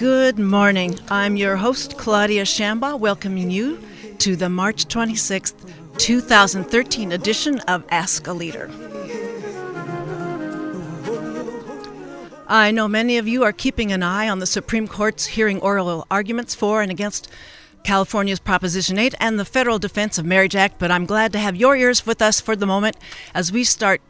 Good morning. I'm your host, Claudia Shambaugh, welcoming you to the March 26th, 2013 edition of Ask a Leader. I know many of you are keeping an eye on the Supreme Court's hearing oral arguments for and against California's Proposition 8 and the Federal Defense of Marriage Act, but I'm glad to have your ears with us for the moment as we start.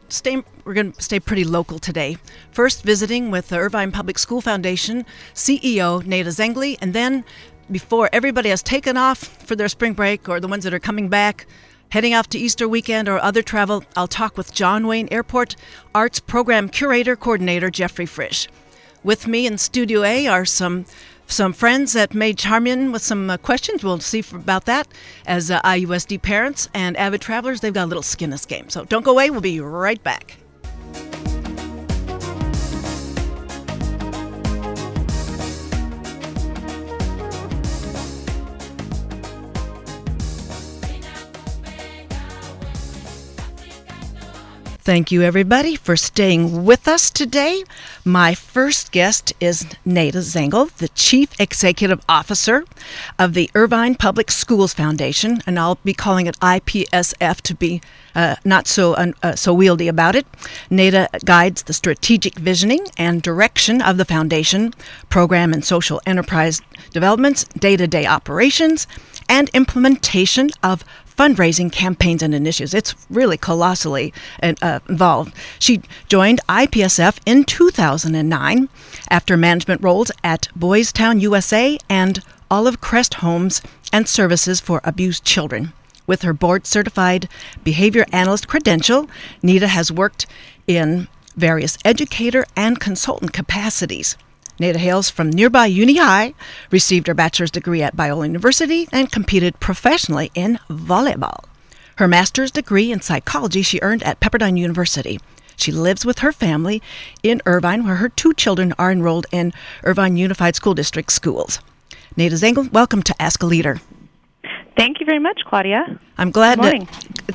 We're going to stay pretty local today. First, visiting with the Irvine Public School Foundation CEO Neda Zaengle, and then before everybody has taken off for their spring break, or the ones that are coming back, heading off to Easter weekend or other travel, I'll talk with John Wayne Airport Arts Program Curator Coordinator Jeffrey Frisch. With me in Studio A are some friends that may chime in with some questions. We'll see about that. As IUSD parents and avid travelers, they've got a little skin in this game. So don't go away. We'll be right back. Thank you, everybody, for staying with us today. My first guest is Neda Zaengle, the Chief Executive Officer of the Irvine Public Schools Foundation, and I'll be calling it IPSF to be not so wieldy about it. Neda guides the strategic visioning and direction of the foundation, program and social enterprise developments, day-to-day operations, and implementation of fundraising campaigns and initiatives. It's really colossally involved. She joined IPSF in 2009 after management roles at Boys Town USA and Olive Crest Homes and Services for Abused Children. With her board-certified behavior analyst credential, Neda has worked in various educator and consultant capacities. Neda hails from nearby Uni High, received her bachelor's degree at Biola University, and competed professionally in volleyball. Her master's degree in psychology she earned at Pepperdine University. She lives with her family in Irvine, where her two children are enrolled in Irvine Unified School District schools. Neda Zaengle, welcome to Ask a Leader. Thank you very much, Claudia. I'm glad.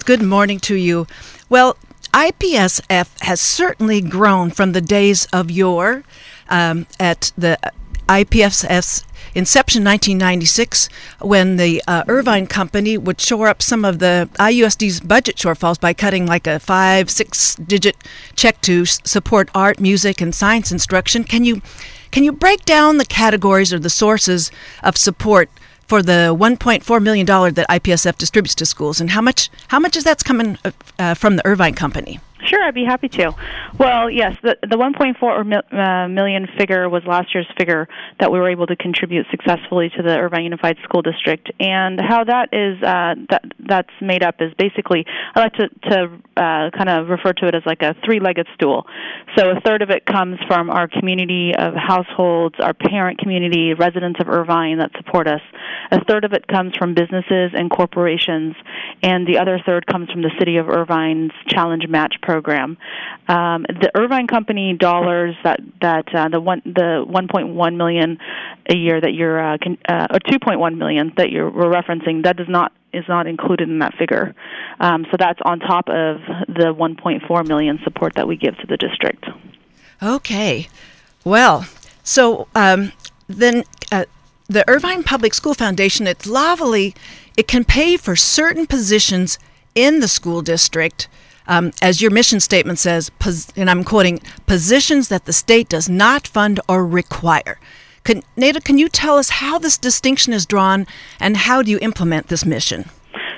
Good morning to you. Well, IPSF has certainly grown from the days of yore. At the IPSF's inception, 1996, when the Irvine Company would shore up some of the IUSD's budget shortfalls by cutting like a 5-6-digit check to support art, music, and science instruction. Can you break down the categories or the sources of support for the $1.4 million that IPSF distributes to schools, and how much is that's coming from the Irvine Company? Sure, I'd be happy to. Well, yes, the 1.4 million figure was last year's figure that we were able to contribute successfully to the Irvine Unified School District, and how that is that's made up is basically, I like to kind of refer to it as like a three-legged stool. So a third of it comes from our community of households, our parent community, residents of Irvine that support us. A third of it comes from businesses and corporations, and the other third comes from the City of Irvine's Challenge Match program. The Irvine Company dollars the 1.1 million a year that you're or 2.1 million that you're referencing, that is not included in that figure. So that's on top of the 1.4 million support that we give to the district. Okay, well, so then the Irvine Public School Foundation, it's lovely. It can pay for certain positions in the school district. As your mission statement says, and I'm quoting, positions that the state does not fund or require. Neda, can you tell us how this distinction is drawn and how do you implement this mission?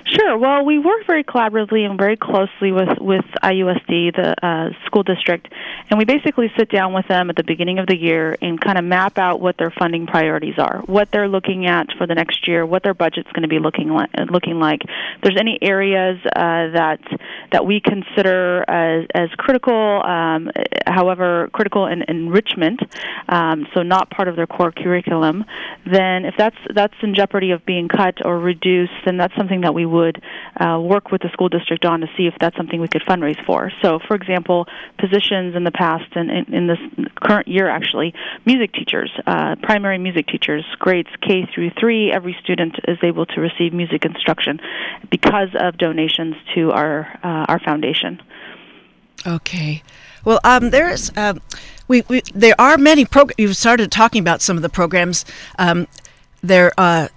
Sure. Well, we work very collaboratively and very closely with IUSD, the school district, and we basically sit down with them at the beginning of the year and kind of map out what their funding priorities are, what they're looking at for the next year, what their budget's going to be looking like. If there's any areas that we consider as critical, however, critical in enrichment, so not part of their core curriculum, then if that's in jeopardy of being cut or reduced, then that's something that we would work with the school district on to see if that's something we could fundraise for. So, for example, positions in the past and in this current year, actually, music teachers, primary music teachers, grades K through 3, every student is able to receive music instruction because of donations to our foundation. Okay. Well, there is There are many programs. You've started talking about some of the programs. There are,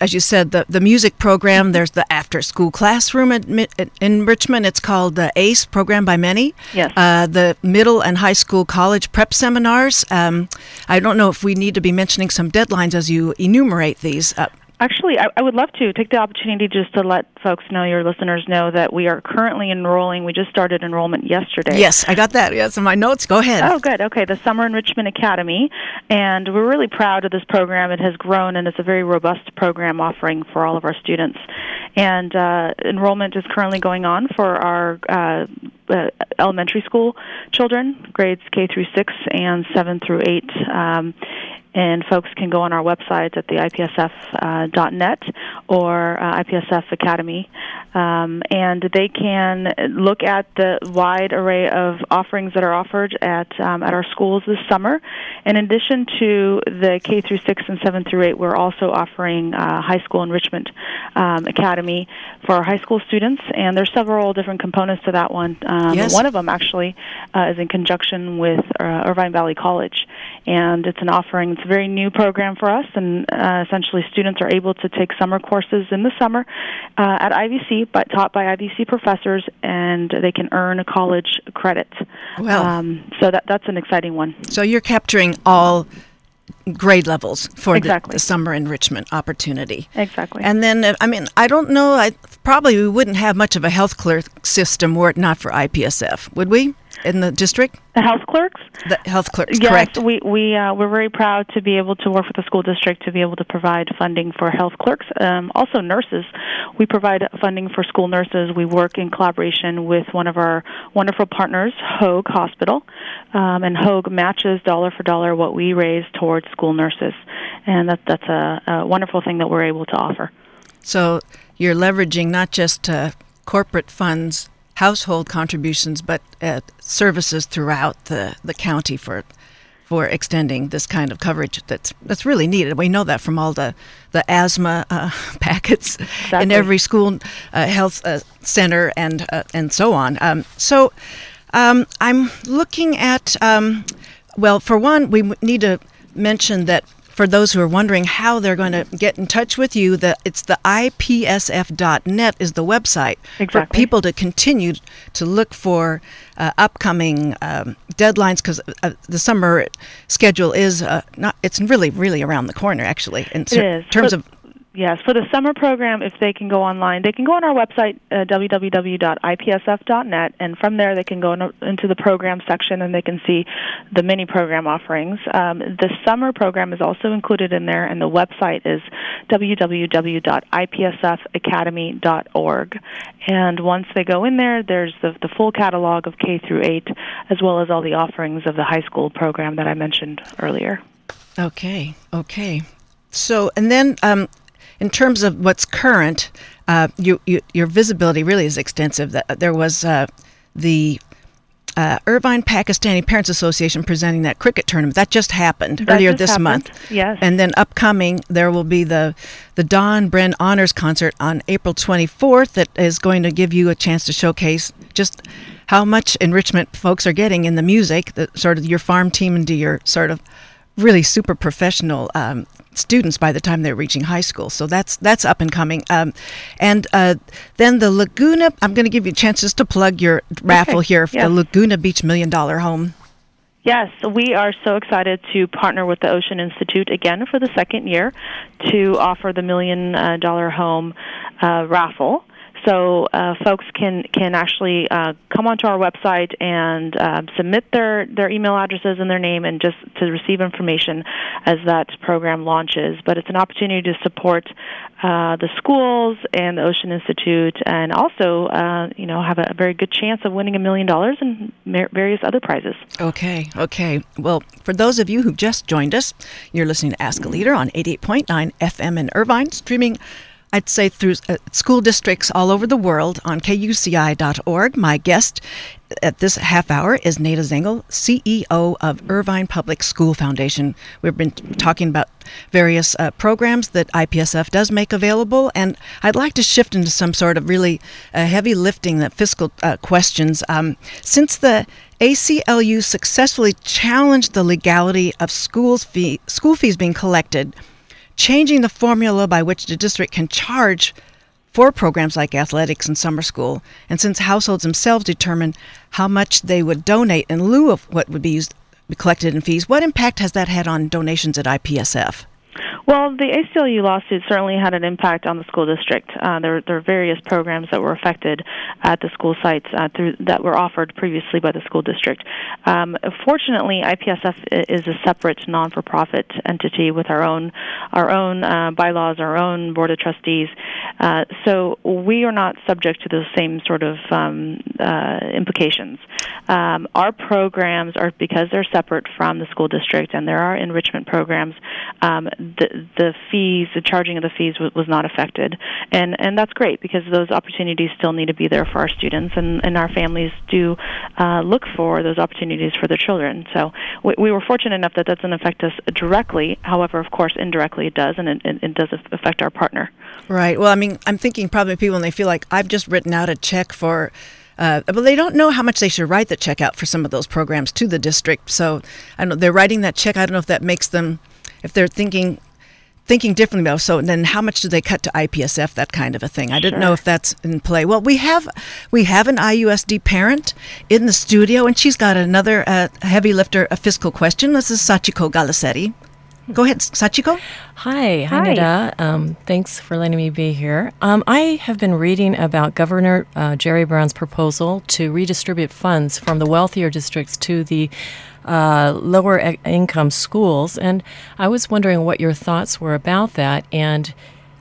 as you said, the music program. There's the after-school classroom in Richmond. It's called the ACE program by many. Yes. The middle and high school college prep seminars. I don't know if we need to be mentioning some deadlines as you enumerate these. Actually, I would love to take the opportunity just to let folks know, your listeners know, that we are currently enrolling. We just started enrollment yesterday. Yes, I got that. Yes, in my notes. Go ahead. Oh, good. Okay, the Summer Enrichment Academy. And we're really proud of this program. It has grown, and it's a very robust program offering for all of our students. And enrollment is currently going on for our elementary school children, grades K through 6 and 7 through 8. And folks can go on our website at the ipsf.net or IPSF Academy, and they can look at the wide array of offerings that are offered at our schools this summer. In addition to the K through 6 and 7 through 8, we're also offering High School Enrichment Academy for our high school students, and there's several different components to that one. Yes. One of them actually is in conjunction with Irvine Valley College, and it's an offering. It's a very new program for us, and essentially students are able to take summer courses in the summer at IVC, but taught by IVC professors, and they can earn a college credit. Wow. So that's an exciting one. So you're capturing all grade levels for the summer enrichment opportunity. Exactly. And then, I don't know, probably we wouldn't have much of a health clerk system were it not for IPSF, would we, in the district? The health clerks? The health clerks, yes, correct. Yes, we're very proud to be able to work with the school district to be able to provide funding for health clerks, also nurses. We provide funding for school nurses. We work in collaboration with one of our wonderful partners, Hoag Hospital, and Hoag matches dollar for dollar what we raise towards school nurses, and that's a wonderful thing that we're able to offer. So you're leveraging not just corporate funds, household contributions, but services throughout the county for extending this kind of coverage that's really needed. We know that from all the asthma packets exactly. in every school health center and so on. So I'm looking at, for one, we need to mention that for those who are wondering how they're going to get in touch with you, it's the ipsf.net is the website for people to continue to look for upcoming deadlines, because the summer schedule is it's really around the corner, actually, in terms of. Yes, for the summer program, if they can go online, they can go on our website, www.ipsf.net, and from there they can go into the program section and they can see the mini program offerings. The summer program is also included in there, and the website is www.ipsfacademy.org. And once they go in there, there's the full catalog of K through 8, as well as all the offerings of the high school program that I mentioned earlier. Okay. So, and then... in terms of what's current, your visibility really is extensive. There was the Irvine Pakistani Parents Association presenting that cricket tournament. That just happened earlier this month. Yes. And then upcoming, there will be the Don Bren Honors concert on April 24th that is going to give you a chance to showcase just how much enrichment folks are getting in the music, sort of your farm team into your sort of really super professional students by the time they're reaching high school. So that's up and coming. And then the Laguna, I'm going to give you chances to plug your raffle here for the Laguna Beach $1 million home. Yes, we are so excited to partner with the Ocean Institute again for the second year to offer the $1 million home raffle. So folks can actually come onto our website and submit their email addresses and their name, and just to receive information as that program launches. But it's an opportunity to support the schools and the Ocean Institute, and also have a very good chance of winning $1 million and various other prizes. Okay. Well, for those of you who just joined us, you're listening to Ask a Leader on 88.9 FM in Irvine, streaming I'd say through school districts all over the world on KUCI.org. My guest at this half hour is Neda Zaengle, CEO of Irvine Public School Foundation. We've been talking about various programs that IPSF does make available, and I'd like to shift into some sort of really heavy lifting fiscal questions. Since the ACLU successfully challenged the legality of school fees being collected, changing the formula by which the district can charge for programs like athletics and summer school, and since households themselves determine how much they would donate in lieu of what would be collected in fees, what impact has that had on donations at IPSF? Well, the ACLU lawsuit certainly had an impact on the school district. There were various programs that were affected at the school sites that were offered previously by the school district. Fortunately, IPSF is a separate non-for-profit entity with our own bylaws, our own board of trustees. So we are not subject to those same sort of implications. Our programs are, because they're separate from the school district, and there are enrichment programs. The fees, the charging of the fees was not affected. And that's great, because those opportunities still need to be there for our students, and our families do look for those opportunities for their children. So we were fortunate enough that doesn't affect us directly. However, of course, indirectly it does, and it does affect our partner. Right. Well, I mean, I'm thinking probably people, and they feel like, I've just written out a check for... but they don't know how much they should write the check out for some of those programs to the district. So I don't know, they're writing that check. I don't know if that makes them... if they're thinking differently about, so then how much do they cut to IPSF, that kind of a thing. I didn't know if that's in play. Well, we have an IUSD parent in the studio, and she's got another heavy lifter, a fiscal question. This is Sachiko Galassetti. Go ahead, Sachiko. Hi, Neda. Thanks for letting me be here. I have been reading about Governor Jerry Brown's proposal to redistribute funds from the wealthier districts to the lower income schools, and I was wondering what your thoughts were about that, and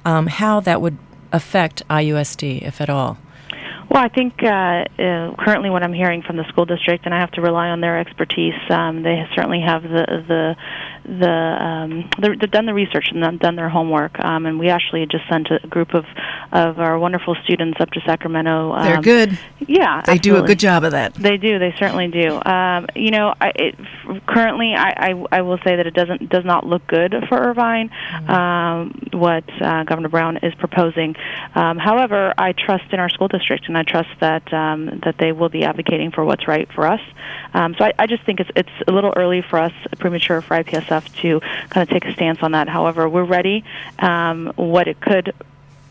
how that would affect IUSD, if at all. Well, I think currently what I'm hearing from the school district, and I have to rely on their expertise. They certainly have they've done the research and done their homework. And we actually just sent a group of our wonderful students up to Sacramento. They're good. Yeah, they absolutely do a good job of that. They do. They certainly do. Currently, I will say that it does not look good for Irvine. Mm-hmm. What Governor Brown is proposing. However, I trust in our school district, and I trust that that they will be advocating for what's right for us. So I just think it's a little early for us, premature for IPSF to kind of take a stance on that. However, we're ready. What it could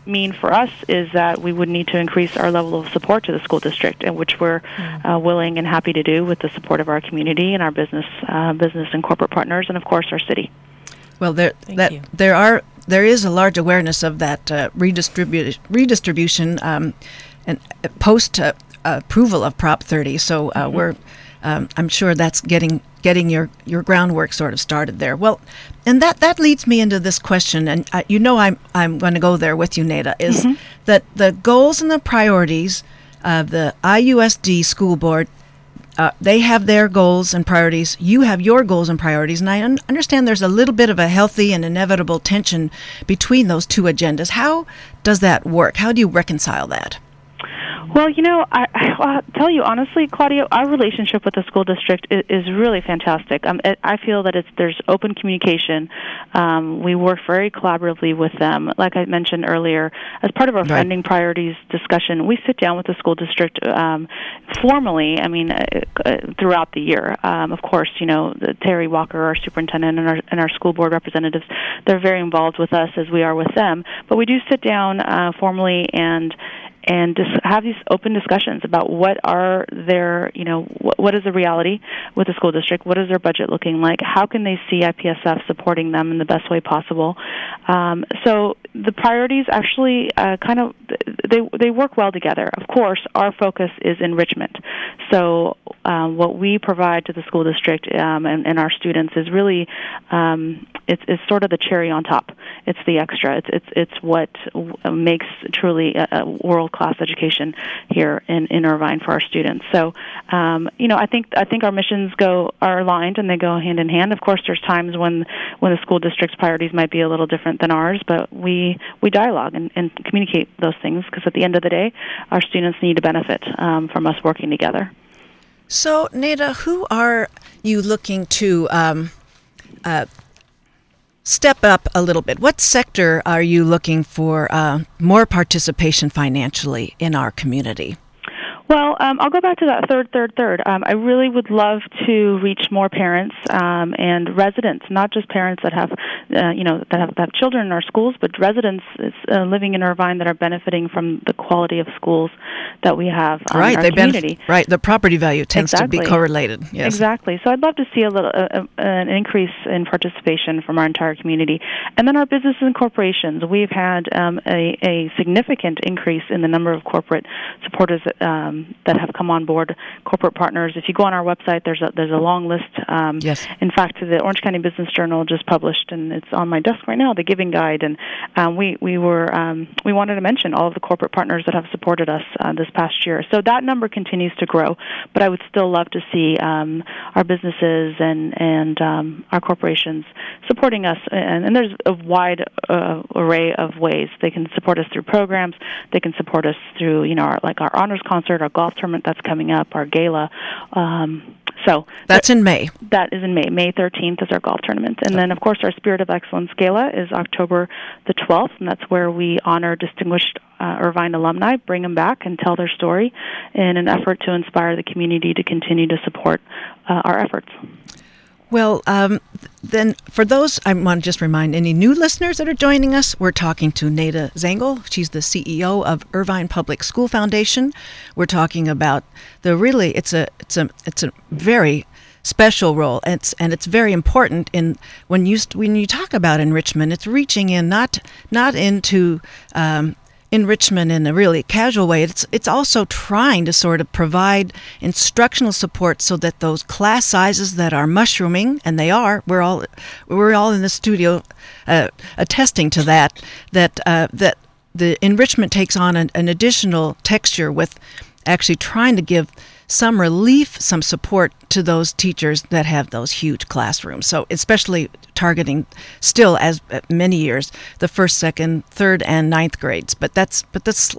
mean for us is that we would need to increase our level of support to the school district, and which we're willing and happy to do with the support of our community and our business and corporate partners, and of course our city. Well, there is a large awareness of that redistribution. And post approval of Prop 30, so mm-hmm. I'm sure that's getting your groundwork sort of started there. Well, and that leads me into this question, and I'm going to go there with you, Neda. Is mm-hmm. that the goals and the priorities of the IUSD school board? They have their goals and priorities. You have your goals and priorities, and I understand there's a little bit of a healthy and inevitable tension between those two agendas. How does that work? How do you reconcile that? Well, I'll tell you honestly, Claudia, our relationship with the school district is really fantastic. I feel that there's open communication. We work very collaboratively with them. Like I mentioned earlier, as part of our funding priorities discussion, we sit down with the school district formally, throughout the year. Of course, Terry Walker, our superintendent, and our school board representatives, they're very involved with us as we are with them. But we do sit down formally and just have these open discussions about what is the reality with the school district, what is their budget looking like, how can they see IPSF supporting them in the best way possible. So the priorities actually they work well together. Of course, our focus is enrichment. So what we provide to the school district and our students is really it's sort of the cherry on top. It's the extra. It's what makes truly a world-class education here in Irvine for our students. So, I think our missions are aligned and they go hand in hand. Of course, there's times when the school district's priorities might be a little different than ours, but we dialogue and communicate those things because at the end of the day, our students need to benefit from us working together. So, Neda, who are you looking to step up a little bit? What sector are you looking for more participation financially in our community? Well, I'll go back to that third. I really would love to reach more parents and residents, not just parents that have, that have children in our schools, but residents living in Irvine that are benefiting from the quality of schools that we have in our community. Right, the property value tends to be correlated. Yes. Exactly. So I'd love to see an increase in participation from our entire community, and then our businesses and corporations. We've had a significant increase in the number of corporate supporters that have come on board, corporate partners. If you go on our website, there's a long list. Yes. In fact, the Orange County Business Journal just published, and it's on my desk right now, the Giving Guide, and we wanted to mention all of the corporate partners that have supported us this past year. So that number continues to grow, but I would still love to see our businesses and our corporations supporting us, and there's a wide array of ways. They can support us through programs, they can support us through, our honors concert, our golf tournament that's coming up, our gala. So that's in May. That is in May. May 13th is our golf tournament. And then, of course, our Spirit of Excellence Gala is October the 12th, and that's where we honor distinguished Irvine alumni, bring them back and tell their story in an effort to inspire the community to continue to support our efforts. Well, then for those, I want to just remind any new listeners that are joining us, we're talking to Neda Zaengle. She's the CEO of Irvine Public School Foundation. We're talking about it's a very special role, and it's very important in when you talk about enrichment, it's reaching in not into enrichment in a really casual way. It's also trying to sort of provide instructional support so that those class sizes that are mushrooming, and they are, we're all in the studio attesting to that the enrichment takes on an additional texture with actually trying to give some relief, some support to those teachers that have those huge classrooms. So especially targeting still, as many years, the first, second, third, and ninth grades. But that's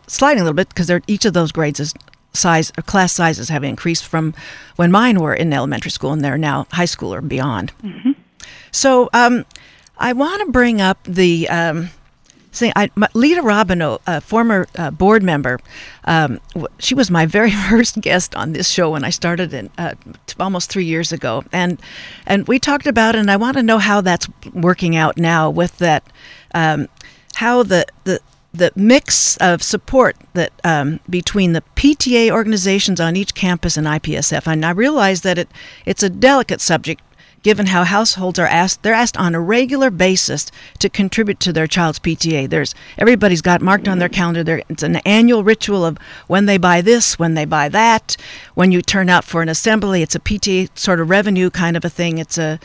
sliding a little bit because each of those grades class sizes have increased from when mine were in elementary school, and they're now high school or beyond. Mm-hmm. So I want to bring up the Lita Robineau, a former board member, she was my very first guest on this show when I started in almost 3 years ago, and we talked about it, and I want to know how that's working out now with that, how the mix of support that between the PTA organizations on each campus and IPSF, and I realize that it's a delicate subject, given how households are asked, they're asked on a regular basis to contribute to their child's PTA. Everybody's got marked on their calendar. It's an annual ritual of when they buy this, when they buy that, when you turn out for an assembly. It's a PTA sort of revenue kind of a thing. It's an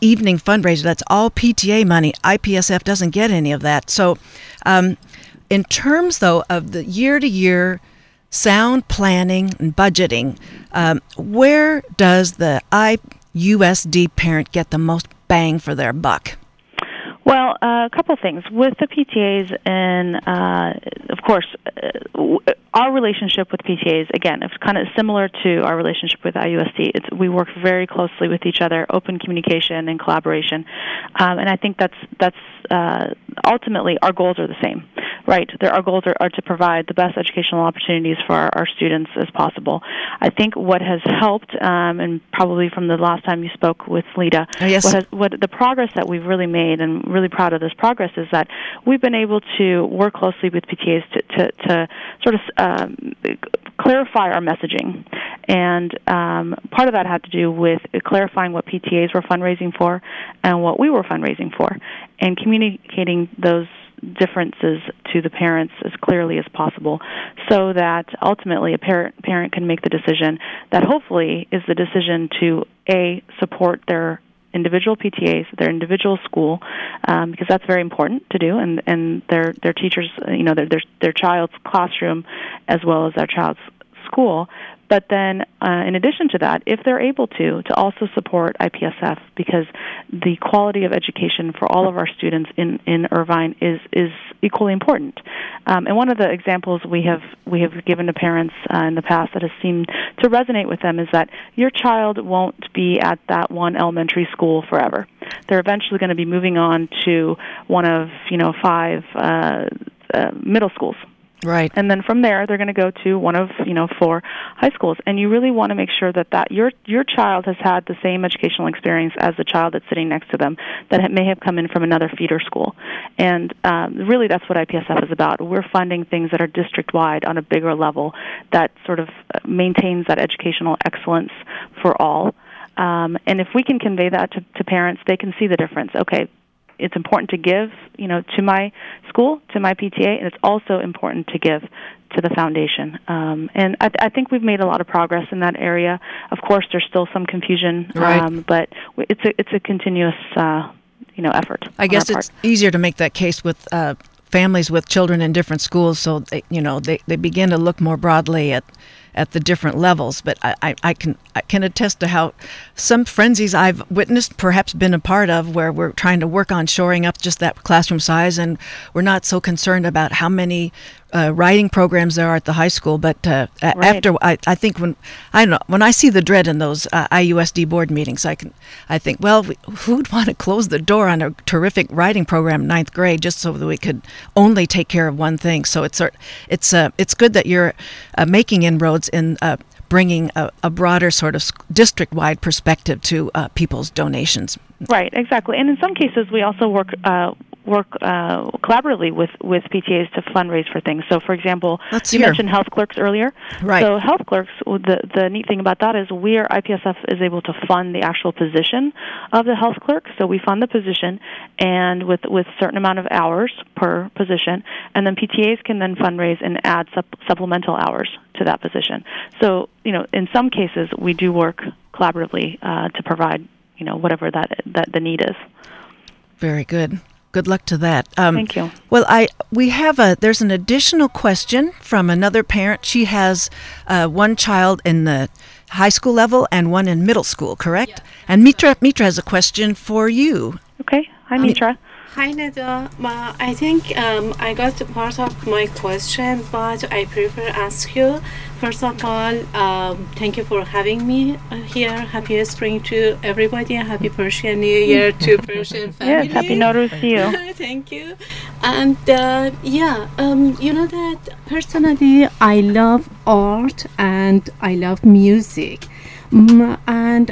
evening fundraiser. That's all PTA money. IPSF doesn't get any of that. So, in terms though of the year-to-year sound planning and budgeting, where does the IUSD parent get the most bang for their buck? Well, a couple things. With the PTAs and, of course, our relationship with PTAs, again, it's kind of similar to our relationship with IUSD. We work very closely with each other, open communication and collaboration, and I think that's ultimately our goals are the same, right? Our goals are to provide the best educational opportunities for our students as possible. I think what has helped, and probably from the last time you spoke with Lita, yes, what the progress that we've really made, and really proud of this progress, is that we've been able to work closely with PTAs to sort of clarify our messaging. And part of that had to do with clarifying what PTAs were fundraising for and what we were fundraising for, and communicating those differences to the parents as clearly as possible, so that ultimately a parent can make the decision that hopefully is the decision to, A, support their individual PTAs at their individual school, because that's very important to do, and their teachers, you know, their child's classroom as well as their child's school. But then, in addition to that, if they're able to also support IPSF, because the quality of education for all of our students in Irvine is equally important. And one of the examples we have given to parents in the past that has seemed to resonate with them is that your child won't be at that one elementary school forever. They're eventually going to be moving on to one of, you know, five middle schools. Right. And then from there, they're going to go to one of, you know, four high schools. And you really want to make sure that your child has had the same educational experience as the child that's sitting next to them that may have come in from another feeder school. And really, that's what IPSF is about. We're funding things that are district-wide on a bigger level that sort of maintains that educational excellence for all. And if we can convey that to parents, they can see the difference. Okay. It's important to give, you know, to my school, to my PTA, and it's also important to give to the foundation. And I think we've made a lot of progress in that area. Of course, there's still some confusion, right. But it's a continuous, effort. I guess it's easier to make that case with families with children in different schools, so they begin to look more broadly at the different levels. But I can attest to how some frenzies I've witnessed, perhaps been a part of, where we're trying to work on shoring up just that classroom size, and we're not so concerned about how many writing programs there are at the high school. But right. After I think when I see the dread in those IUSD board meetings, I think, well, who'd want to close the door on a terrific writing program in ninth grade just so that we could only take care of one thing? So it's good that you're making inroads in bringing a broader sort of district-wide perspective to people's donations. Right, exactly. And in some cases, we also work collaboratively with PTAs to fundraise for things. So, for example, you mentioned health clerks earlier. Right. So health clerks, the neat thing about that is IPSF is able to fund the actual position of the health clerk. So we fund the position and with certain amount of hours per position, and then PTAs can then fundraise and add supplemental hours to that position. So, in some cases, we do work collaboratively to provide, whatever that the need is. Very good. Good luck to that. Thank you. Well, there's an additional question from another parent. She has one child in the high school level and one in middle school, correct? Yeah. And Mitra has a question for you. Okay. Hi, Mitra. Hi, Neda. I think I got part of my question, but I prefer ask you. First of all, thank you for having me here. Happy spring to everybody. Happy Persian New Year to Persian family. Yes, happy Nowruz to you. Thank you. And that personally I love art and I love music. And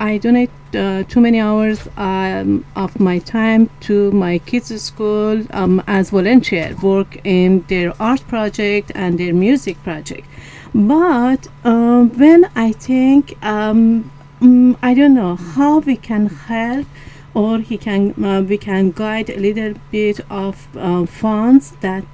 I donate too many hours of my time to my kids' school as volunteer work in their art project and their music project. But when I think, I don't know how we can help, or we can guide a little bit of funds that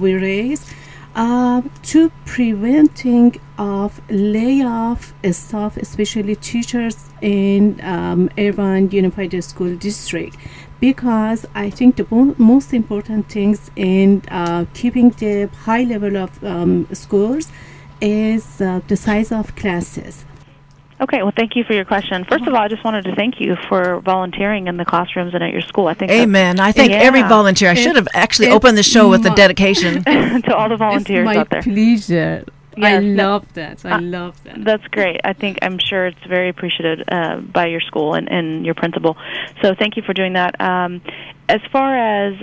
we raise to preventing of layoff staff, especially teachers in Irvine Unified School District, because I think the most important things in keeping the high level of scores is the size of classes. Okay, well, thank you for your question. First of all, I just wanted to thank you for volunteering in the classrooms and at your school. I think Amen. I thank every volunteer. I should have actually opened the show with a dedication. To all the volunteers out there. It's my pleasure. Yes, I love that. That's great. I think I'm sure it's very appreciated by your school and your principal. So thank you for doing that. As far as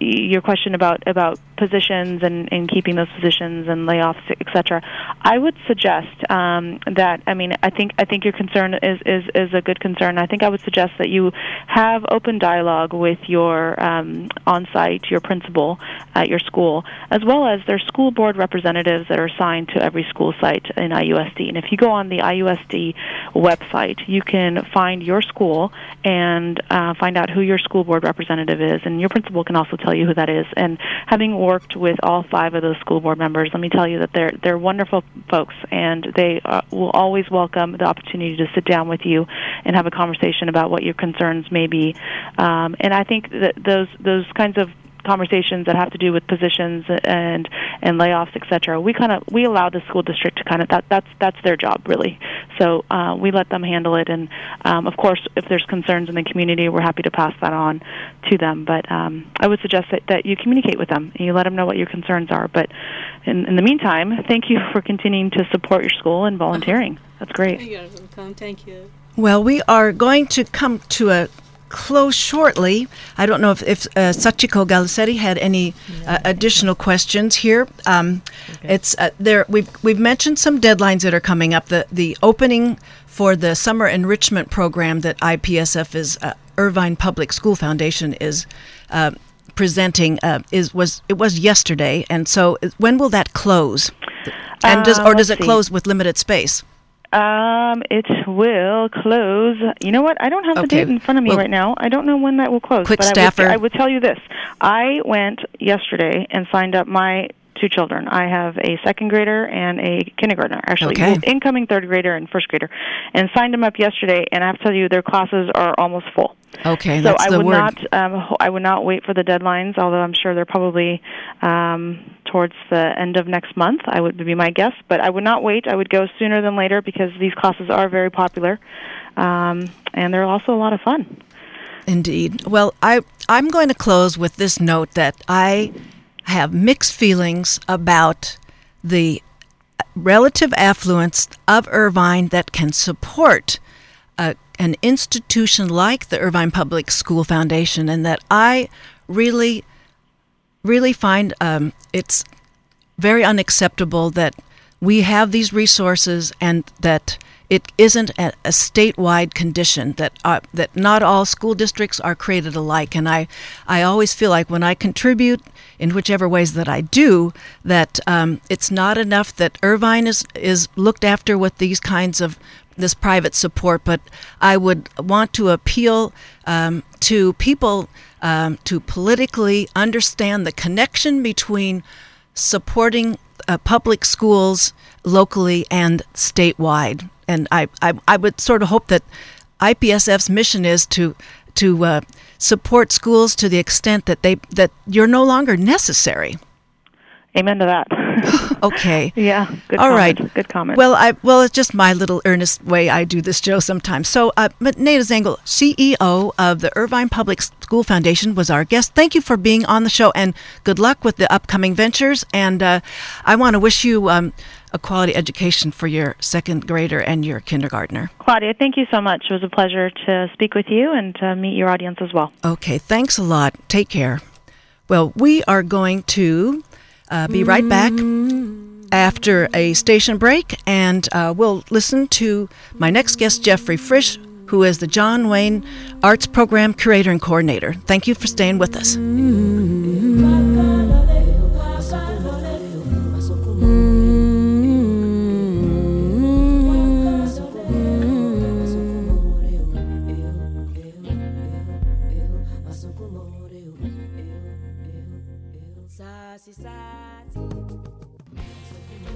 your question about positions and keeping those positions and layoffs, et cetera, I would suggest that, I think your concern is a good concern. I think I would suggest that you have open dialogue with your on-site, your principal at your school, as well as their school board representatives that are assigned to every school site in IUSD. And if you go on the IUSD website, you can find your school and find out who your school board representative is, and your principal can also tell you who that is. And having worked with all five of those school board members. Let me tell you that they're wonderful folks, and they will always welcome the opportunity to sit down with you and have a conversation about what your concerns may be. And I think that those kinds of conversations that have to do with positions and layoffs, etc. We allow the school district to that's their job really. So we let them handle it, and of course, if there's concerns in the community, we're happy to pass that on to them. But I would suggest that you communicate with them and you let them know what your concerns are. But in the meantime, thank you for continuing to support your school and volunteering. That's great. You're welcome. Thank you. Well, we are going to come to a close shortly. I don't know if Sachiko Galassetti had any additional questions here. Okay. It's there. We've mentioned some deadlines that are coming up. The opening for the summer enrichment program that IPSF is Irvine Public School Foundation is presenting was yesterday. And so, when will that close? And does it close with limited space? It will close. You know what? I don't have the date in front of me right now. I don't know when that will close. Quick staffer. I would tell you this. I went yesterday and signed up my two children. I have a second grader and a kindergartner, actually, incoming third grader and first grader, and signed them up yesterday. And I have to tell you, their classes are almost full. Okay, so that's the word. I would not wait for the deadlines, although I'm sure they're probably towards the end of next month, I would be my guess. But I would not wait. I would go sooner than later because these classes are very popular, and they're also a lot of fun. Indeed. Well, I'm going to close with this note that I have mixed feelings about the relative affluence of Irvine that can support an institution like the Irvine Public School Foundation, and that I really, really find it's very unacceptable that we have these resources and that it isn't a statewide condition, that not all school districts are created alike. And I always feel like when I contribute in whichever ways that I do, that it's not enough that Irvine is looked after with these kinds of this private support, but I would want to appeal to people to politically understand the connection between supporting public schools locally and statewide. And I would sort of hope that IPSF's mission is to support schools to the extent that you're no longer necessary. Amen to that. Okay. Yeah. Good All comment. Right. Good comment. Well, it's just my little earnest way I do this, Joe, sometimes. So, but Neda Zaengle, CEO of the Irvine Public School Foundation, was our guest. Thank you for being on the show, and good luck with the upcoming ventures. And I want to wish you a quality education for your second grader and your kindergartner. Claudia, thank you so much. It was a pleasure to speak with you and to meet your audience as well. Okay. Thanks a lot. Take care. Well, we are going to be right back after a station break, and we'll listen to my next guest, Jeffrey Frisch, who is the John Wayne Arts Program Curator and Coordinator. Thank you for staying with us.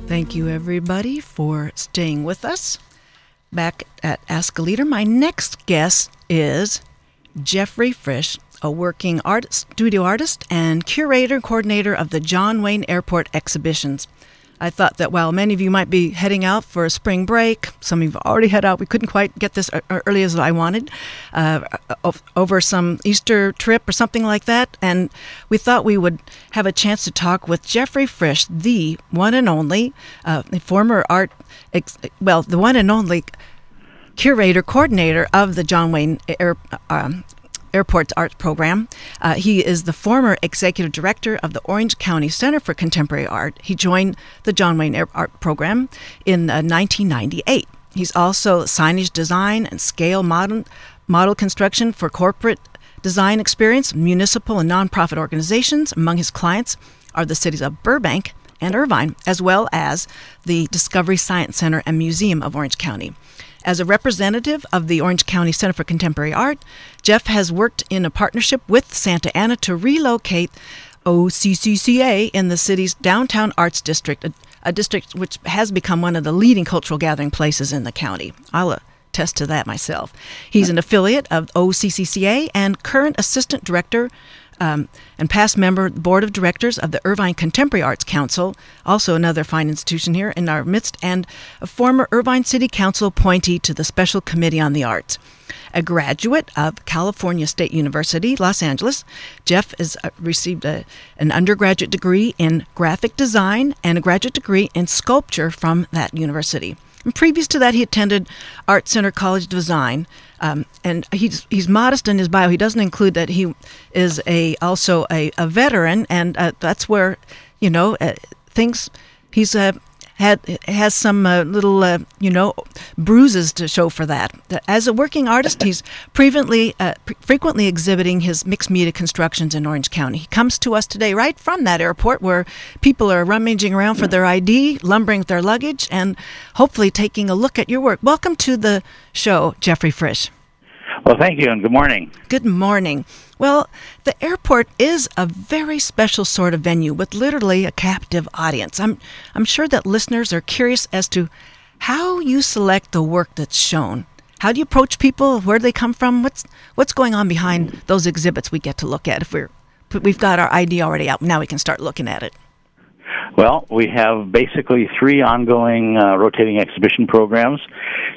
Thank you, everybody, for staying with us. Back at Ask a Leader, my next guest is Jeffrey Frisch, a working studio artist and curator and coordinator of the John Wayne Airport exhibitions. I thought that while many of you might be heading out for a spring break, some of you have already head out. We couldn't quite get this early as I wanted, over some Easter trip or something like that. And we thought we would have a chance to talk with Jeffrey Frisch, the one and only the one and only curator coordinator of the John Wayne Airport's Arts Program. He is the former executive director of the Orange County Center for Contemporary Art. He joined the John Wayne Art Program in 1998. He's also signage design and scale model construction for corporate design experience, municipal and nonprofit organizations. Among his clients are the cities of Burbank and Irvine, as well as the Discovery Science Center and Museum of Orange County. As a representative of the Orange County Center for Contemporary Art, Jeff has worked in a partnership with Santa Ana to relocate OCCCA in the city's downtown arts district, a district which has become one of the leading cultural gathering places in the county. I'll attest to that myself. He's an affiliate of OCCCA and current assistant director and past member of the board of directors of the Irvine Contemporary Arts Council, also another fine institution here in our midst, and a former Irvine City Council appointee to the Special Committee on the Arts. A graduate of California State University, Los Angeles, Jeff has received an undergraduate degree in graphic design and a graduate degree in sculpture from that university. And previous to that, he attended Art Center College Design, and he's modest in his bio. He doesn't include that he is also a veteran, and that's where, things has some little bruises to show for that. As a working artist, he's frequently exhibiting his mixed media constructions in Orange County. He comes to us today right from that airport where people are rummaging around for their ID, lumbering their luggage, and hopefully taking a look at your work. Welcome to the show, Jeffrey Frisch. Well, thank you, and good morning. Good morning. Well, the airport is a very special sort of venue with literally a captive audience. I'm sure that listeners are curious as to how you select the work that's shown. How do you approach people? Where do they come from? What's going on behind those exhibits we get to look at? We've got our ID already out, now we can start looking at it. Well, we have basically three ongoing rotating exhibition programs.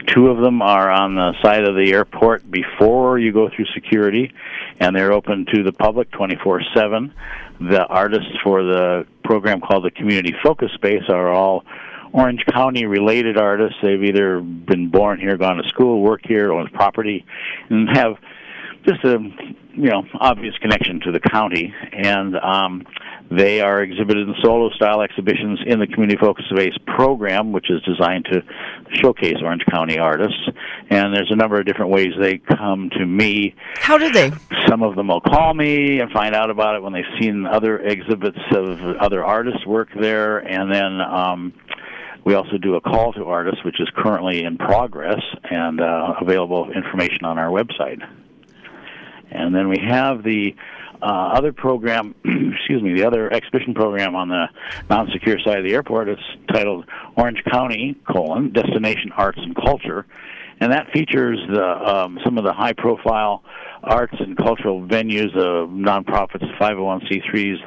Two of them are on the side of the airport before you go through security, and they're open to the public 24/7. The artists for the program called the Community Focus Space are all Orange County-related artists. They've either been born here, gone to school, work here, owned property, and have just a obvious connection to the county, and they are exhibited in solo-style exhibitions in the Community Focus Space program, which is designed to showcase Orange County artists. And there's a number of different ways they come to me. How do they? Some of them will call me and find out about it when they've seen other exhibits of other artists' work there, and then we also do a call to artists, which is currently in progress and available information on our website. And then we have the other program, the other exhibition program on the non-secure side of the airport. It's titled Orange County, Destination Arts and Culture. And that features some of the high-profile arts and cultural venues of nonprofits, 501c3s,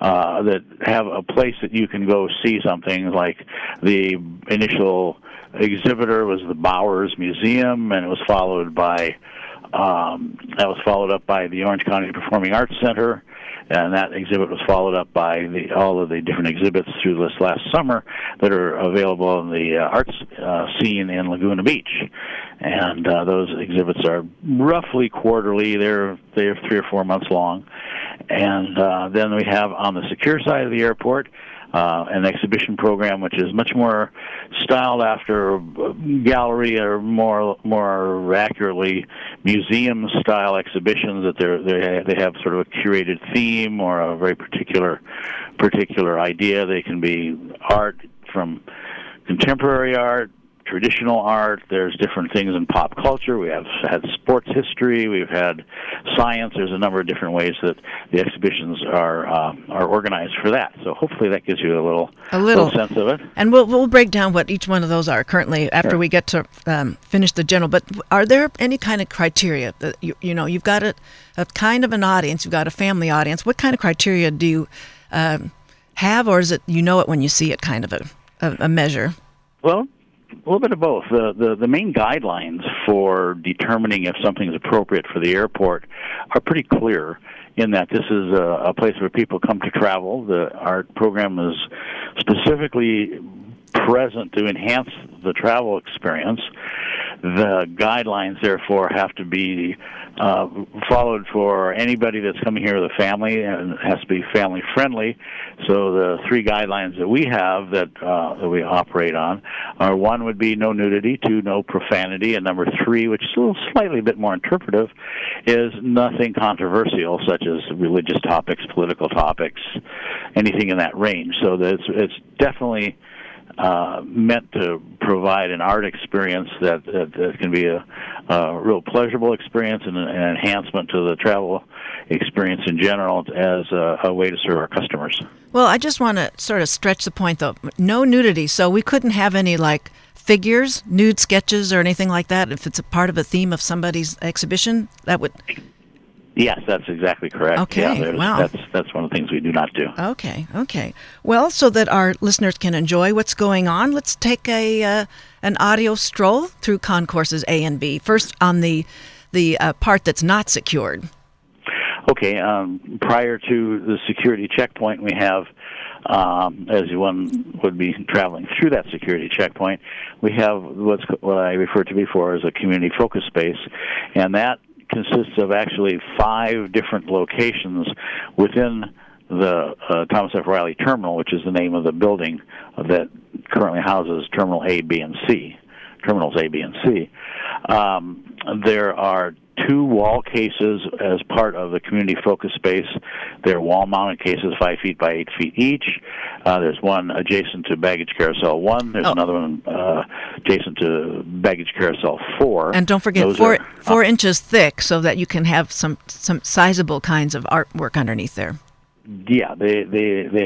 that have a place that you can go see something. Like the initial exhibitor was the Bowers Museum, and it was followed by that was followed up by the Orange County Performing Arts Center, and that exhibit was followed up by all of the different exhibits through this last summer that are available in the arts scene in Laguna Beach. And those exhibits are roughly quarterly. They're 3 or 4 months long. And then we have on the secure side of the airport, an exhibition program which is much more styled after gallery or more accurately museum-style exhibitions, that they have sort of a curated theme or a very particular idea. They can be art from contemporary art, traditional art. There's different things in pop culture. We have had sports history. We've had science. There's a number of different ways that the exhibitions are organized for that. So hopefully that gives you a little sense of it. And we'll break down what each one of those are currently after we get to finish the general. But are there any kind of criteria that you've got a kind of an audience? You've got a family audience. What kind of criteria do you have, or is it it when you see it kind of a measure? Well, a little bit of both. The main guidelines for determining if something is appropriate for the airport are pretty clear, in that this is a place where people come to travel. The art program is specifically present to enhance the travel experience. The guidelines, therefore, have to be followed for anybody that's coming here with a family, and it has to be family-friendly. So the three guidelines that we have that we operate on are: one would be no nudity, two, no profanity, and number three, which is a little slightly bit more interpretive, is nothing controversial, such as religious topics, political topics, anything in that range. So that it's definitely meant to provide an art experience that can be a real pleasurable experience and an enhancement to the travel experience in general as a way to serve our customers. Well, I just want to sort of stretch the point, though. No nudity, so we couldn't have any, like, figures, nude sketches or anything like that if it's a part of a theme of somebody's exhibition? That would... Yes, that's exactly correct. Okay, yeah, wow. That's one of the things we do not do. Okay. Well, so that our listeners can enjoy what's going on, let's take an audio stroll through concourses A and B. First, on the part that's not secured. Okay, prior to the security checkpoint, we have, as one would be traveling through that security checkpoint, we have what I referred to before as a community focus space, and that consists of actually 5 different locations within the Thomas F. Riley Terminal, which is the name of the building that currently houses Terminals A, B, and C. There are 2 wall cases as part of the community focus space. They're wall-mounted cases, 5 feet by 8 feet each. There's one adjacent to Baggage Carousel 1. There's another one adjacent to Baggage Carousel 4. And don't forget, those 4 inches thick, so that you can have some sizable kinds of artwork underneath there. Yeah, they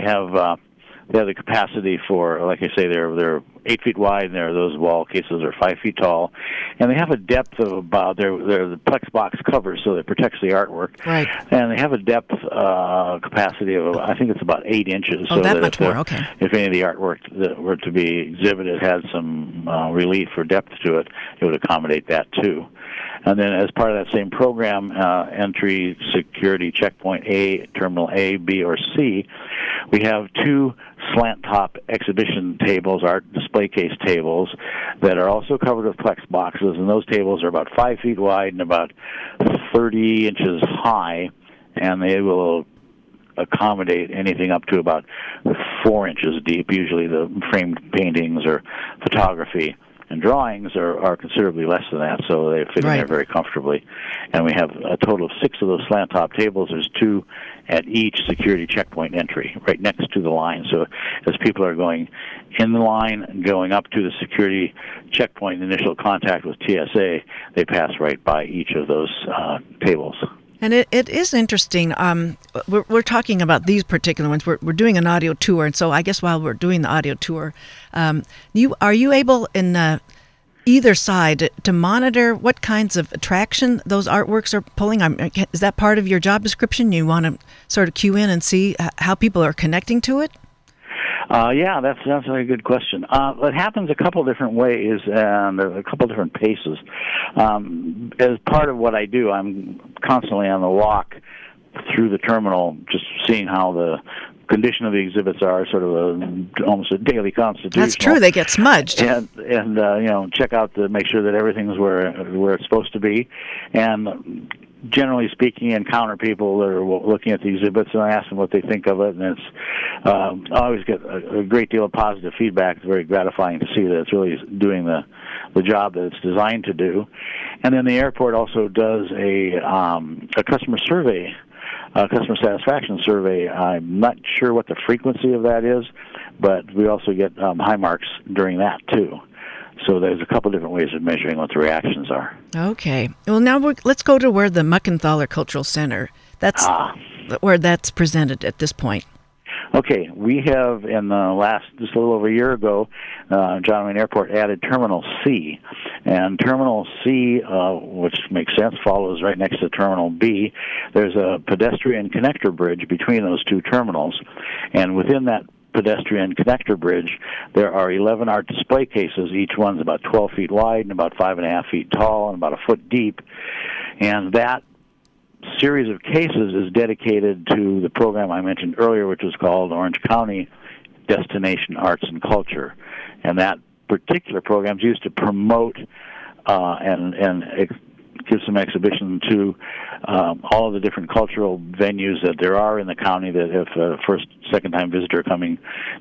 have... They have the capacity for, like I say, they're 8 feet wide, and those wall cases are 5 feet tall, and they have a depth of about they're the Plex box covers, so that protects the artwork. Right. And they have a depth capacity of I think it's about 8 inches. Oh, so that much more. Okay. If any of the artwork that were to be exhibited had some relief or depth to it, it would accommodate that too. And then, as part of that same program, entry security checkpoint A, Terminal A, B, or C, we have 2 slant-top exhibition tables, art display case tables, that are also covered with Plex boxes, and those tables are about 5 feet wide and about 30 inches high, and they will accommodate anything up to about 4 inches deep, usually the framed paintings or photography. And drawings are considerably less than that, so they fit in there very comfortably. And we have a total of 6 of those slant-top tables. There's 2 at each security checkpoint entry, right next to the line. So as people are going in the line and going up to the security checkpoint, initial contact with TSA, they pass right by each of those tables. And it is interesting. We're talking about these particular ones. We're doing an audio tour, and so I guess while we're doing the audio tour, are you able in either side to monitor what kinds of attraction those artworks are pulling? Is that part of your job description? You want to sort of cue in and see how people are connecting to it? Yeah, that's a very good question. It happens a couple different ways and a couple different paces. As part of what I do, I'm constantly on the walk through the terminal, just seeing how the condition of the exhibits are, sort of almost a daily constitutional. That's true. They get smudged. And check out to make sure that everything's where it's supposed to be, and generally speaking, encounter people that are looking at the exhibits, and I ask them what they think of it, and it's I always get a great deal of positive feedback. It's very gratifying to see that it's really doing the job that it's designed to do. And then the airport also does a customer survey, customer satisfaction survey. I'm not sure what the frequency of that is, but we also get high marks during that too. So there's a couple different ways of measuring what the reactions are. Okay. Well, now let's go to where the Muckenthaler Cultural Center, that's where that's presented at this point. Okay. We have, in the just a little over a year ago, John Wayne Airport added Terminal C. And Terminal C, which makes sense, follows right next to Terminal B. There's a pedestrian connector bridge between those 2 terminals. And within that pedestrian connector bridge, there are 11 art display cases. Each one's about 12 feet wide and about 5.5 feet tall and about a foot deep. And that series of cases is dedicated to the program I mentioned earlier, which was called Orange County Destination Arts and Culture. And that particular program is used to promote and give some exhibition to all of the different cultural venues that there are in the county, that if a first, second-time visitor coming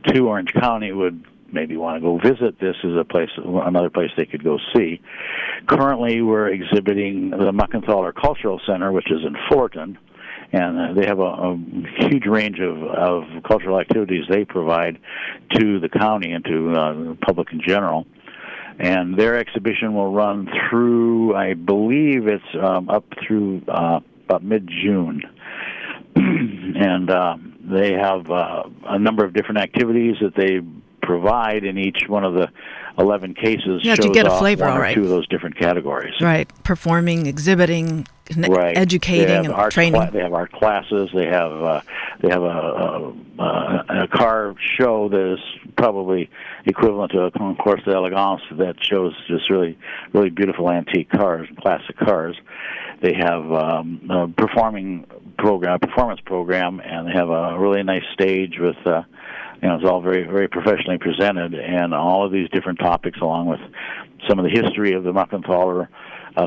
to Orange County would maybe want to go visit, this is another place they could go see. Currently, we're exhibiting the Muckenthaler Cultural Center, which is in Fullerton, and they have a huge range of cultural activities they provide to the county and to the public in general. And their exhibition will run through, I believe it's up through about mid-June. And they have a number of different activities that they provide in each one of the 11 cases. You have to get a flavor, all right. Two of those different categories. Right, performing, exhibiting, right. Educating, and training. They have art classes. They have a car show that is probably equivalent to a Concours d'Elegance that shows just really, really beautiful antique cars, classic cars. They have a performance program, and they have a really nice stage with. It's all very, very professionally presented, and all of these different topics, along with some of the history of the Muckenthaler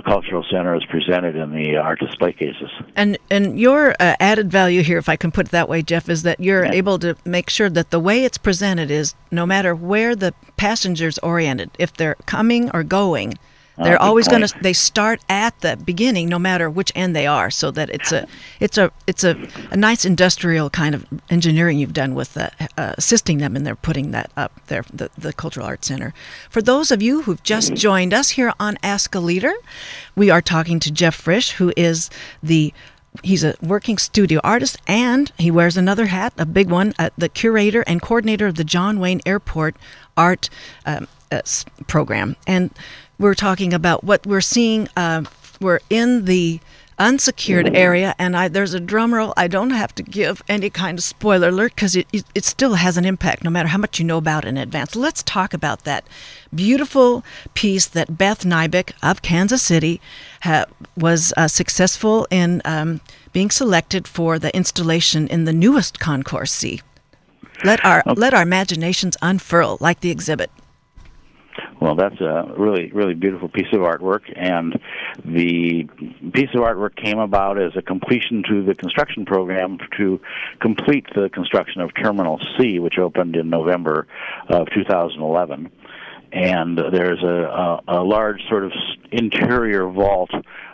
Cultural Center, is presented in the art display cases. And your added value here, if I can put it that way, Jeff, is that you're able to make sure that the way it's presented is, no matter where the passenger's oriented, if they're coming or going, they're always going to. They start at the beginning, no matter which end they are, so that it's a nice industrial kind of engineering you've done with assisting them in their putting that up there, the Cultural Arts Center. For those of you who've just joined us here on Ask a Leader, we are talking to Jeff Frisch, who is He's a working studio artist, and he wears another hat, a big one, the curator and coordinator of the John Wayne Airport Art Program. And we're talking about what we're seeing. We're in the unsecured area, and there's a drum roll. I don't have to give any kind of spoiler alert because it still has an impact, no matter how much you know about in advance. Let's talk about that beautiful piece that Beth Nybeck of Kansas City was successful in being selected for the installation in the newest Concourse C. Let our imaginations unfurl like the exhibit. Well, that's a really, really beautiful piece of artwork, and the piece of artwork came about as a completion to the construction program to complete the construction of Terminal C, which opened in November of 2011. And there's a large sort of interior vault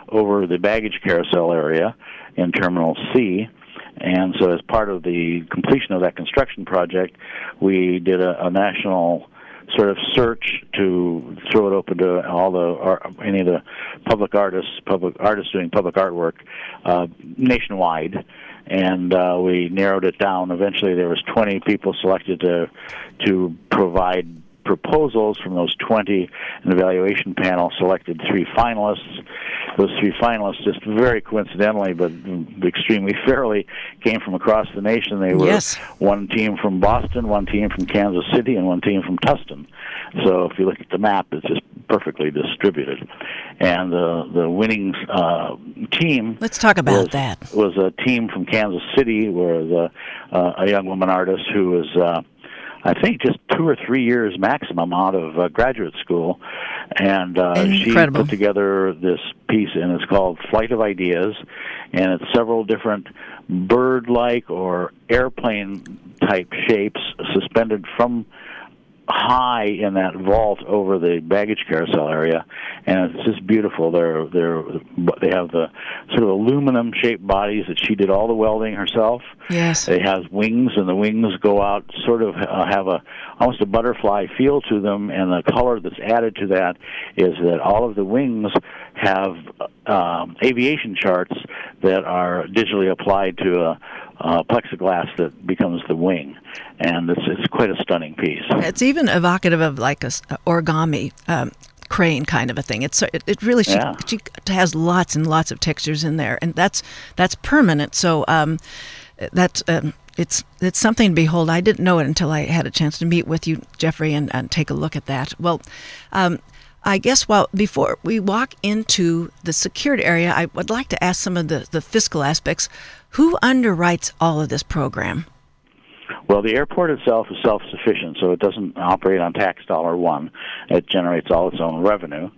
over the baggage carousel area in Terminal C. And so as part of the completion of that construction project, we did a national sort of search to throw it open to any of the public artists doing public artwork nationwide, and we narrowed it down. Eventually, there was 20 people selected to provide proposals. From those 20, an evaluation panel selected 3 finalists. Those 3 finalists, just very coincidentally but extremely fairly, came from across the nation. They were one team from Boston, one team from Kansas City, and one team from Tustin. So if you look at the map, it's just perfectly distributed. And the winning team. Let's talk about that. Was a team from Kansas City, where a young woman artist who was. I think just 2 or 3 years maximum out of graduate school, and she put together this piece, and it's called Flight of Ideas, and it's several different bird-like or airplane-type shapes suspended from high in that vault over the baggage carousel area, and it's just beautiful. They have the sort of aluminum-shaped bodies that she did all the welding herself. Yes. It has wings, and the wings go out, sort of have almost a butterfly feel to them, and the color that's added to that is that all of the wings have aviation charts that are digitally applied to a plexiglass that becomes the wing, and it's quite a stunning piece. It's even evocative of like a origami crane kind of a thing. She has lots and lots of textures in there, and that's permanent. So it's something to behold. I didn't know it until I had a chance to meet with you, Jeffrey, and take a look at that. Well. I guess, before we walk into the secured area, I would like to ask some of the fiscal aspects. Who underwrites all of this program? Well, the airport itself is self-sufficient, so it doesn't operate on tax dollar one. It generates all its own revenue,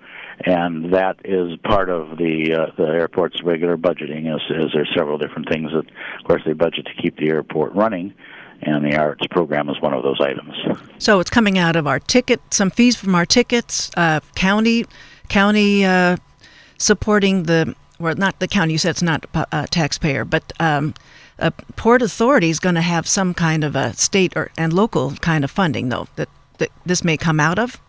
and that is part of the airport's regular budgeting, as there's several different things that, of course, they budget to keep the airport running. And the arts program is one of those items. So it's coming out of our ticket, some fees from our tickets, county supporting not the county, you said it's not a taxpayer, but a port authority is going to have some kind of a state and local kind of funding, though, that this may come out of?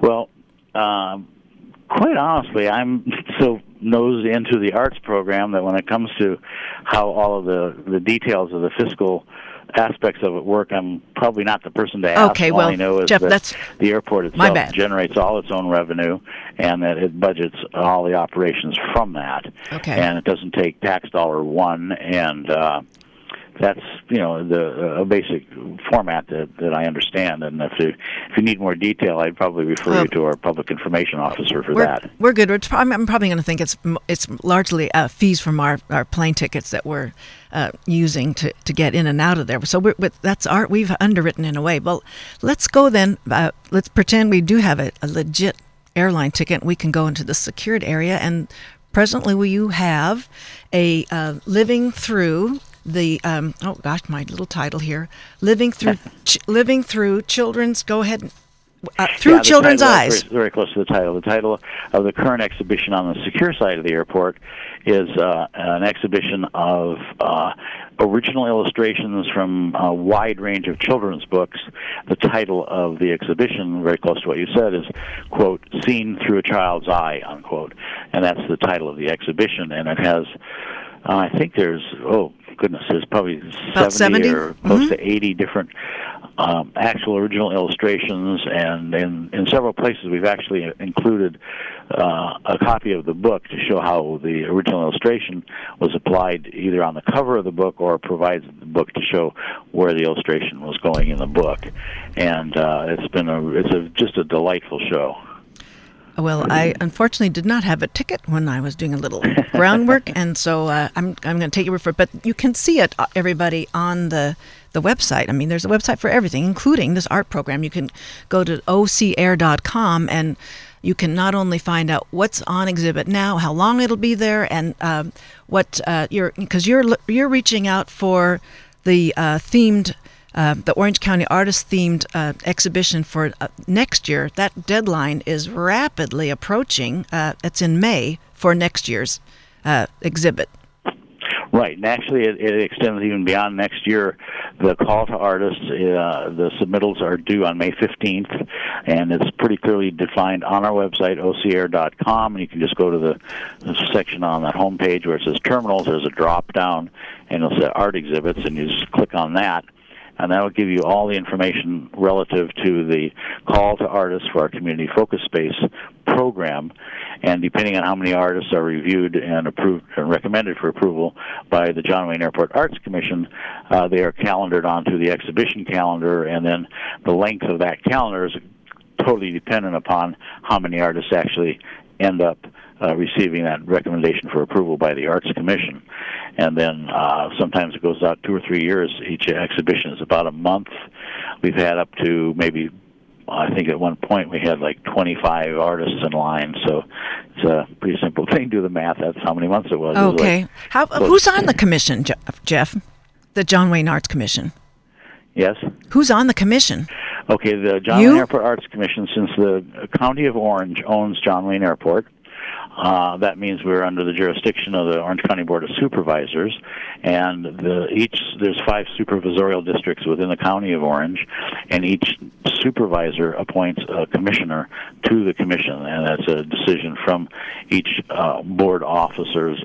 Well, quite honestly, I'm so nosed into the arts program that when it comes to how all of the details of the fiscal aspects of it work, I'm probably not the person to ask. Okay, well, all I know is Jeff, that's the airport itself generates all its own revenue, and that it budgets all the operations from that. Okay, and it doesn't take tax dollar one, and that's, you know, the a basic format that I understand. And if you need more detail, I'd probably refer you to our public information officer for that. We're good. I'm probably going to think it's largely fees from our plane tickets that we're using to get in and out of there. So that's art we've underwritten in a way. Well, let's go then. Let's pretend we do have a legit airline ticket. We can go into the secured area, and presently you have a living through the my little title here, living through children's, go ahead, through children's eyes. Very close to the title. The title of the current exhibition on the secure side of the airport is an exhibition of original illustrations from a wide range of children's books. The title of the exhibition, very close to what you said, is, quote, Seen Through a Child's Eye, unquote. And that's the title of the exhibition, and it has, I think there's, there's probably about 70 or close to 80 different actual original illustrations, and in several places we've actually included a copy of the book to show how the original illustration was applied either on the cover of the book or provides the book to show where the illustration was going in the book. And it's just a delightful show. Well, I unfortunately did not have a ticket when I was doing a little groundwork, and so I'm going to take your word for it. But you can see it, everybody, on the website. I mean, there's a website for everything, including this art program. You can go to ocair.com, and you can not only find out what's on exhibit now, how long it'll be there, and because you're reaching out for the themed. The Orange County Artist-themed exhibition for next year. That deadline is rapidly approaching. It's in May for next year's exhibit. Right, and actually it extends even beyond next year. The call to artists, the submittals are due on May 15th, and it's pretty clearly defined on our website, ocair.com, and you can just go to the section on that homepage where it says Terminals. There's a drop-down, and it'll say Art Exhibits, and you just click on that. And that will give you all the information relative to the call to artists for our community focus space program. And depending on how many artists are reviewed and approved and recommended for approval by the John Wayne Airport Arts Commission, they are calendared onto the exhibition calendar, and then the length of that calendar is totally dependent upon how many artists actually end up receiving that recommendation for approval by the Arts Commission. And then sometimes it goes out 2 or 3 years. Each exhibition is about a month. We've had up to maybe, I think at one point we had like 25 artists in line, so it's a pretty simple thing. Do the math. That's how many months it was. Okay. It was like, who's on the commission, Jeff? The John Wayne Arts Commission? Yes. Who's on the commission? Okay, the John Wayne Airport Arts Commission, since the County of Orange owns John Wayne Airport, that means we're under the jurisdiction of the Orange County Board of Supervisors, and there's 5 supervisorial districts within the County of Orange, and each supervisor appoints a commissioner to the commission, and that's a decision from each board officer's,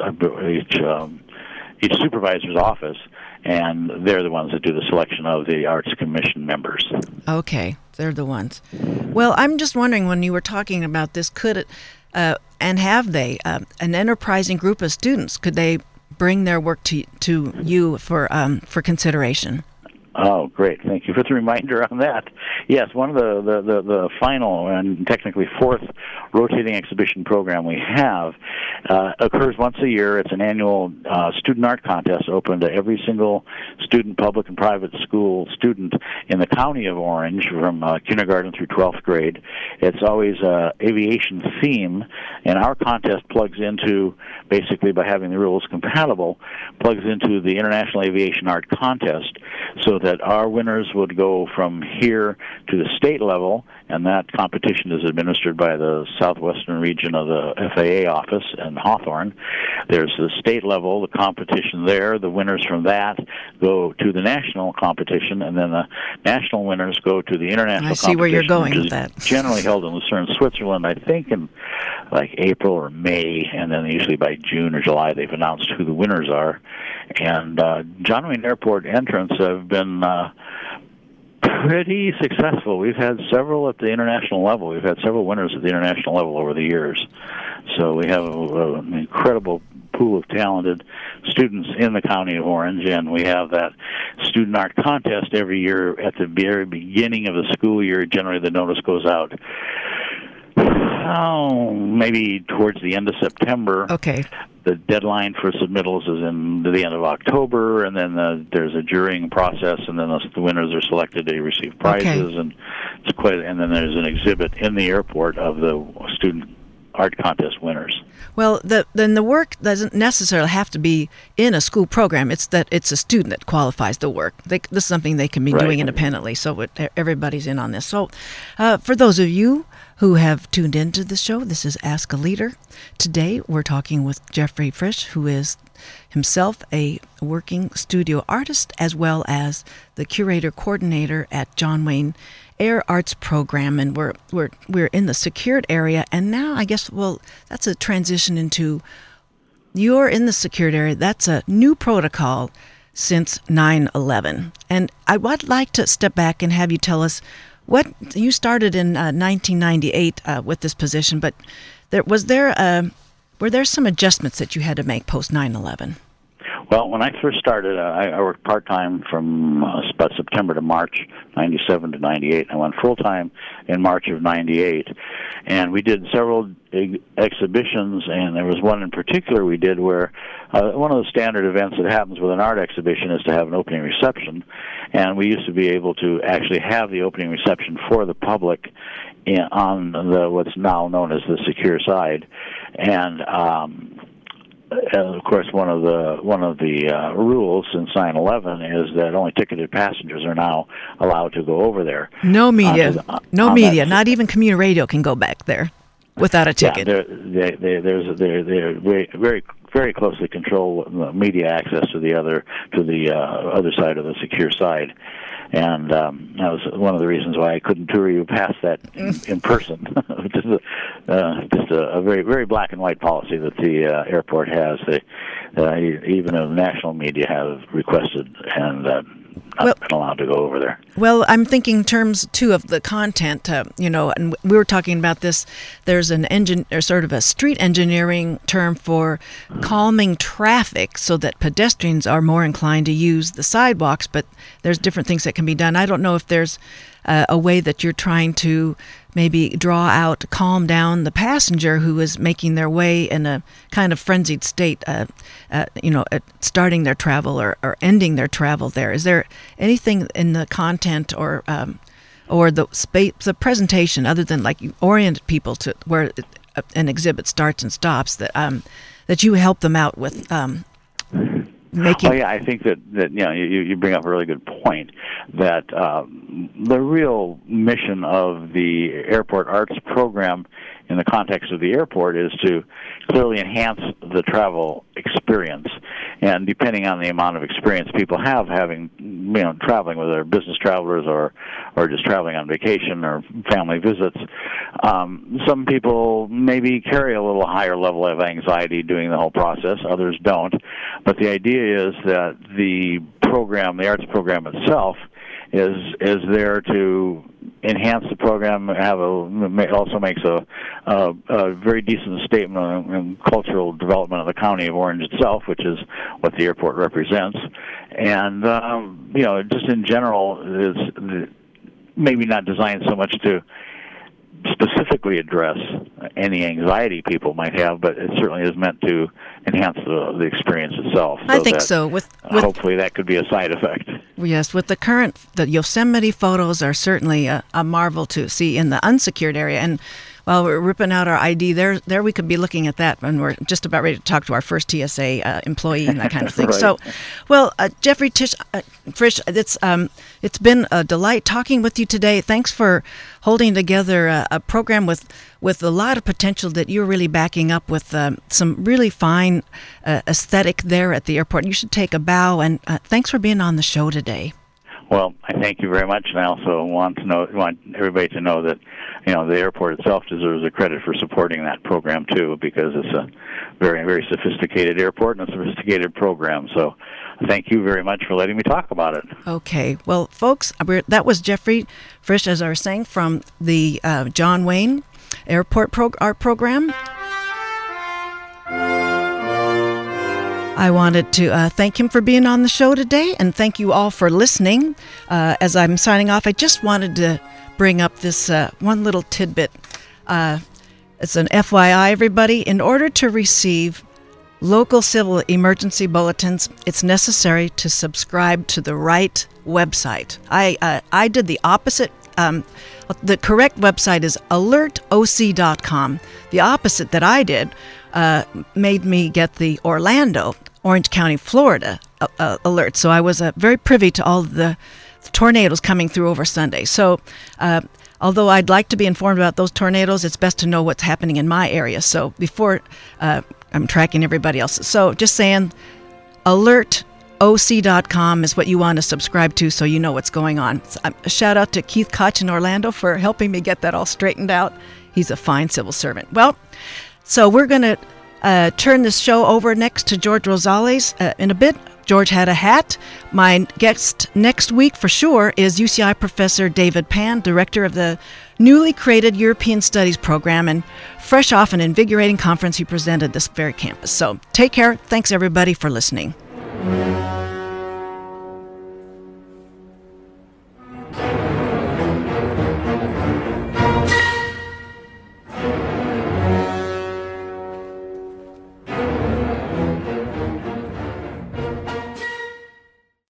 each supervisor's office, and they're the ones that do the selection of the Arts Commission members. Okay, they're the ones. Well, I'm just wondering, when you were talking about this, could it... and have they, an enterprising group of students, could they bring their work to you for consideration? Oh, great. Thank you for the reminder on that. Yes, one of the final and technically fourth rotating exhibition program we have occurs once a year. It's an annual student art contest open to every single student, public and private school student in the County of Orange from kindergarten through 12th grade. It's always an aviation theme, and our contest plugs into, basically by having the rules compatible, plugs into the International Aviation Art Contest. So that our winners would go from here to the state level, and that competition is administered by the southwestern region of the FAA office in Hawthorne. There's the state level, the competition there. The winners from that go to the national competition, and then the national winners go to the international competition. I see where you're going with that. Generally held in Lucerne, Switzerland, I think in like April or May, and then usually by June or July they've announced who the winners are. And John Wayne Airport entrants have been pretty successful. We've had several at the international level. We've had several winners at the international level over the years. So we have an incredible pool of talented students in the County of Orange, and we have that student art contest every year at the very beginning of the school year. Generally the notice goes out maybe towards the end of September. Okay. The deadline for submittals is in the end of October, and then there's a jurying process, and then the winners are selected. They receive prizes, okay. And it's quite. And then there's an exhibit in the airport of the student art contest winners. Well, then the work doesn't necessarily have to be in a school program. It's that it's a student that qualifies the work. This is something they can be doing independently, so everybody's in on this. So for those of you who have tuned into the show, this is Ask a Leader. Today we're talking with Jeffrey Frisch, who is himself a working studio artist as well as the curator coordinator at John Wayne Air Arts Program, and we're in the secured area, and now I guess that's a transition into you're in the secured area. That's a new protocol since 9/11, and I would like to step back and have you tell us what you started in 1998 with this position, but were there some adjustments that you had to make post 9/11? Well, when I first started, I worked part-time from about September to March, 97 to 98. I went full-time in March of 98. And we did several exhibitions, and there was one in particular we did where one of the standard events that happens with an art exhibition is to have an opening reception. And we used to be able to actually have the opening reception for the public on what's now known as the secure side. And of course, one of the rules since 9/11 is that only ticketed passengers are now allowed to go over there. No media, not even community radio can go back there without a ticket. Yeah, they're very, very closely control media access to the other side of the secure side. And that was one of the reasons why I couldn't tour you past that in person. just a very, very black and white policy that the airport has. Even the national media have requested and not been allowed to go over there. Well, I'm thinking in terms too of the content. And we were talking about this. There's sort of a street engineering term for calming traffic so that pedestrians are more inclined to use the sidewalks. But there's different things that can be done. I don't know if there's a way that you're trying to maybe draw out, calm down the passenger who is making their way in a kind of frenzied state, starting their travel or ending their travel there. Is there anything in the content or the space, the presentation, other than like you orient people to where an exhibit starts and stops, that you help them out with? I think that you bring up a really good point that the real mission of the Airport Arts Program in the context of the airport is to clearly enhance the travel experience. And depending on the amount of experience people have traveling, whether they're business travelers or just traveling on vacation or family visits, some people maybe carry a little higher level of anxiety doing the whole process. Others don't. But the idea is that the program, the arts program itself, is there to enhance the program, also makes a very decent statement on cultural development of the County of Orange itself, which is what the airport represents. And, just in general, it's maybe not designed so much to specifically address any anxiety people might have, but it certainly is meant to enhance the experience itself. So I think hopefully that could be a side effect. Yes, with the Yosemite photos are certainly a marvel to see in the unsecured area, and while we're ripping out our ID, there we could be looking at that when we're just about ready to talk to our first TSA employee and that kind of thing. Right. So, well, Jeffrey Frisch, it's been a delight talking with you today. Thanks for holding together a program with a lot of potential that you're really backing up with some really fine aesthetic there at the airport. You should take a bow, and thanks for being on the show today. Well, I thank you very much, and I also want everybody to know that, you know, the airport itself deserves the credit for supporting that program too, because it's a very, very sophisticated airport and a sophisticated program. So, thank you very much for letting me talk about it. Okay, well, folks, that was Jeffrey Frisch, as I was saying, from the John Wayne Airport Art Program. I wanted to thank him for being on the show today, and thank you all for listening. As I'm signing off, I just wanted to bring up this one little tidbit. It's an FYI, everybody. In order to receive local civil emergency bulletins, it's necessary to subscribe to the right website. I did the opposite. The correct website is alertoc.com. The opposite that I did made me get the Orlando, Orange County, Florida alert. So I was very privy to all the tornadoes coming through over Sunday. So although I'd like to be informed about those tornadoes, it's best to know what's happening in my area. So before I'm tracking everybody else. So just saying, alertoc.com is what you want to subscribe to so you know what's going on. So, a shout out to Keith Koch in Orlando for helping me get that all straightened out. He's a fine civil servant. Well, so we're going to turn this show over next to George Rosales in a bit. George had a hat. My guest next week for sure is UCI Professor David Pan, director of the newly created European Studies program, and fresh off an invigorating conference he presented this very campus. So take care. Thanks, everybody, for listening.